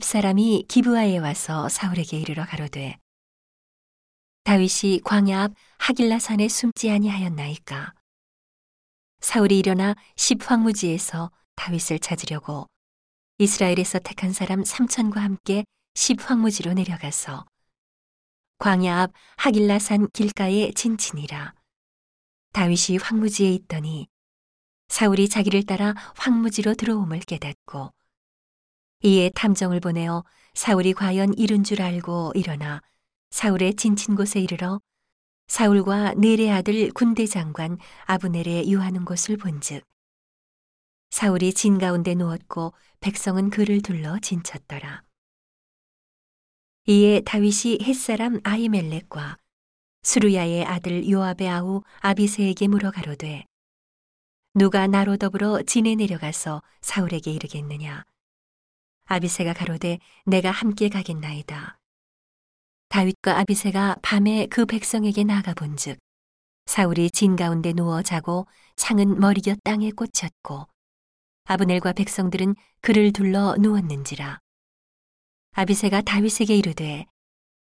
사람이 기브아에 와서 사울에게 이르러 가로되 다윗이 광야 앞 하길라 산에 숨지 아니하였나이까. 사울이 일어나 십 황무지에서 다윗을 찾으려고 이스라엘에서 택한 사람 3,000과 함께 십 황무지로 내려가서 광야 앞 하길라 산 길가에 진치니라. 다윗이 황무지에 있더니 사울이 자기를 따라 황무지로 들어옴을 깨닫고 이에 탐정을 보내어 사울이 과연 이른 줄 알고 일어나 사울의 진친 곳에 이르러 사울과 넬의 아들 군대 장관 아브넬의 유하는 곳을 본즉 사울이 진 가운데 누웠고 백성은 그를 둘러 진쳤더라. 이에 다윗이 햇사람 아히멜렉과 수루야의 아들 요압의 아우 아비새에게 물어 가로되 누가 나로 더불어 진에 내려가서 사울에게 이르겠느냐. 아비새가 가로되 내가 함께 가겠나이다. 다윗과 아비새가 밤에 그 백성에게 나아가 본즉 사울이 진 가운데 누워 자고 창은 머리곁 땅에 꽂혔고 아브넬과 백성들은 그를 둘러 누웠는지라. 아비새가 다윗에게 이르되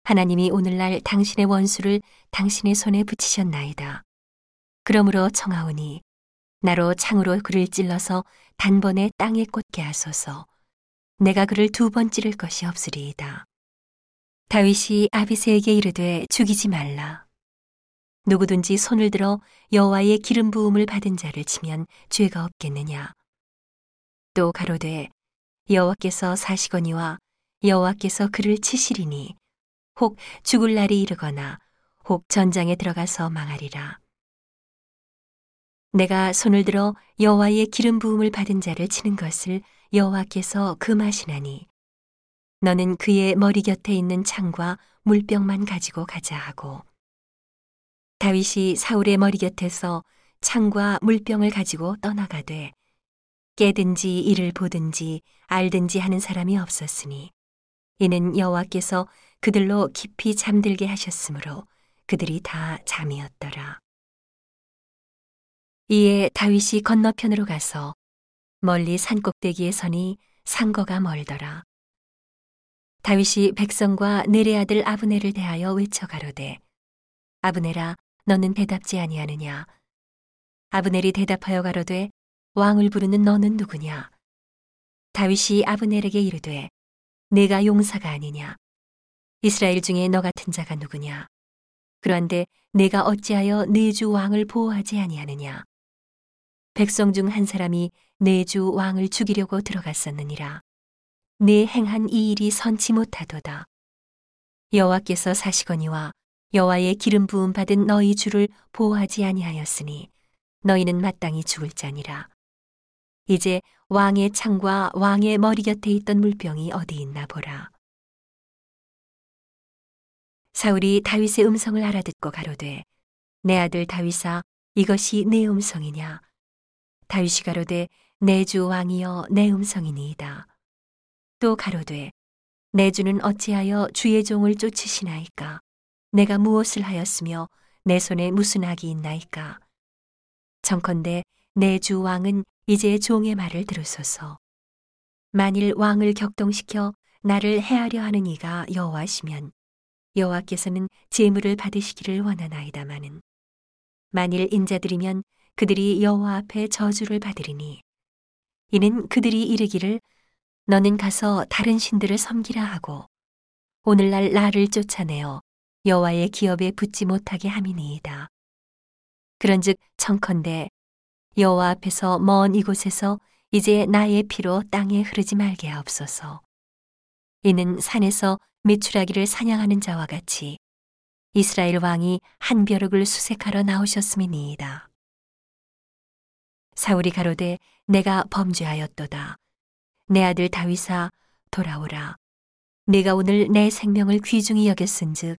하나님이 오늘날 당신의 원수를 당신의 손에 붙이셨나이다. 그러므로 청하오니 나로 창으로 그를 찔러서 단번에 땅에 꽂게 하소서. 내가 그를 두 번 찌를 것이 없으리이다. 다윗이 아비새에게 이르되 죽이지 말라. 누구든지 손을 들어 여호와의 기름 부음을 받은 자를 치면 죄가 없겠느냐. 또 가로되 여호와께서 사시거니와 여호와께서 그를 치시리니 혹 죽을 날이 이르거나 혹 전장에 들어가서 망하리라. 내가 손을 들어 여호와의 기름 부음을 받은 자를 치는 것을 여호와께서 금하시나니 너는 그의 머리 곁에 있는 창과 물병만 가지고 가자 하고. 다윗이 사울의 머리 곁에서 창과 물병을 가지고 떠나가되 깨든지 이를 보든지 알든지 하는 사람이 없었으니 이는 여호와께서 그들로 깊이 잠들게 하셨으므로 그들이 다 잠이었더라. 이에 다윗이 건너편으로 가서 멀리 산꼭대기에 서니 상거가 멀더라. 다윗이 백성과 넬의 아들 아브넬을 대하여 외쳐 가로되 아브넬아 너는 대답지 아니하느냐. 아브넬이 대답하여 가로되 왕을 부르는 너는 누구냐. 다윗이 아브넬에게 이르되 내가 용사가 아니냐. 이스라엘 중에 너 같은 자가 누구냐. 그런데 내가 어찌하여 네 주 왕을 보호하지 아니하느냐. 백성 중 한 사람이 네 주 왕을 죽이려고 들어갔었느니라. 네 행한 이 일이 선치 못하도다. 여호와께서 사시거니와 여호와의 기름 부음 받은 너희 주를 보호하지 아니하였으니 너희는 마땅히 죽을 자니라. 이제 왕의 창과 왕의 머리 곁에 있던 물병이 어디 있나 보라. 사울이 다윗의 음성을 알아듣고 가로되 내 아들 다윗아 이것이 내 음성이냐. 다윗이 가로되 내 주 왕이여 내 음성이니이다. 또 가로되 내 주는 어찌하여 주의 종을 쫓으시나이까. 내가 무엇을 하였으며 내 손에 무슨 악이 있나이까. 정컨대 내 주 왕은 이제 종의 말을 들으소서. 만일 왕을 격동시켜 나를 해하려 하는 이가 여호와시면 여호와께서는 재물을 받으시기를 원하나이다마는 만일 인자들이면 그들이 여호와 앞에 저주를 받으리니 이는 그들이 이르기를 너는 가서 다른 신들을 섬기라 하고 오늘날 나를 쫓아내어 여호와의 기업에 붙지 못하게 함이니이다. 그런즉 청컨대 여호와 앞에서 먼 이곳에서 이제 나의 피로 땅에 흐르지 말게 하옵소서. 이는 산에서 메추라기를 사냥하는 자와 같이 이스라엘 왕이 한 벼룩을 수색하러 나오셨음이니이다. 사울이 가로되 내가 범죄하였도다. 내 아들 다윗아 돌아오라. 내가 오늘 내 생명을 귀중히 여겼은즉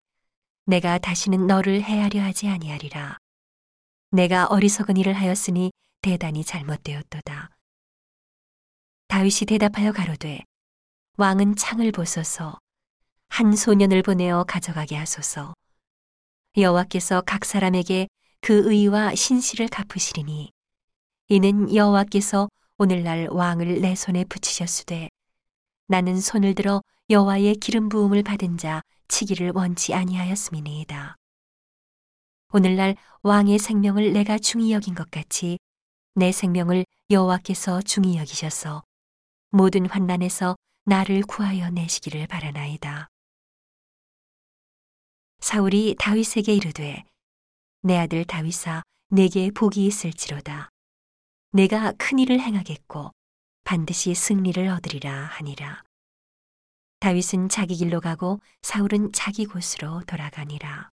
내가 다시는 너를 해하려 하지 아니하리라. 내가 어리석은 일을 하였으니 대단히 잘못되었도다. 다윗이 대답하여 가로되 왕은 창을 보소서. 한 소년을 보내어 가져가게 하소서. 여호와께서 각 사람에게 그 의와 신실을 갚으시리니 이는 여호와께서 오늘날 왕을 내 손에 붙이셨으되 나는 손을 들어 여호와의 기름 부음을 받은 자 치기를 원치 아니하였음이니이다. 오늘날 왕의 생명을 내가 중히 여긴 것 같이 내 생명을 여호와께서 중히 여기셔서 모든 환난에서 나를 구하여 내시기를 바라나이다. 사울이 다윗에게 이르되 내 아들 다윗아 내게 복이 있을지로다. 내가 큰 일을 행하겠고 반드시 승리를 얻으리라 하니라. 다윗은 자기 길로 가고 사울은 자기 곳으로 돌아가니라.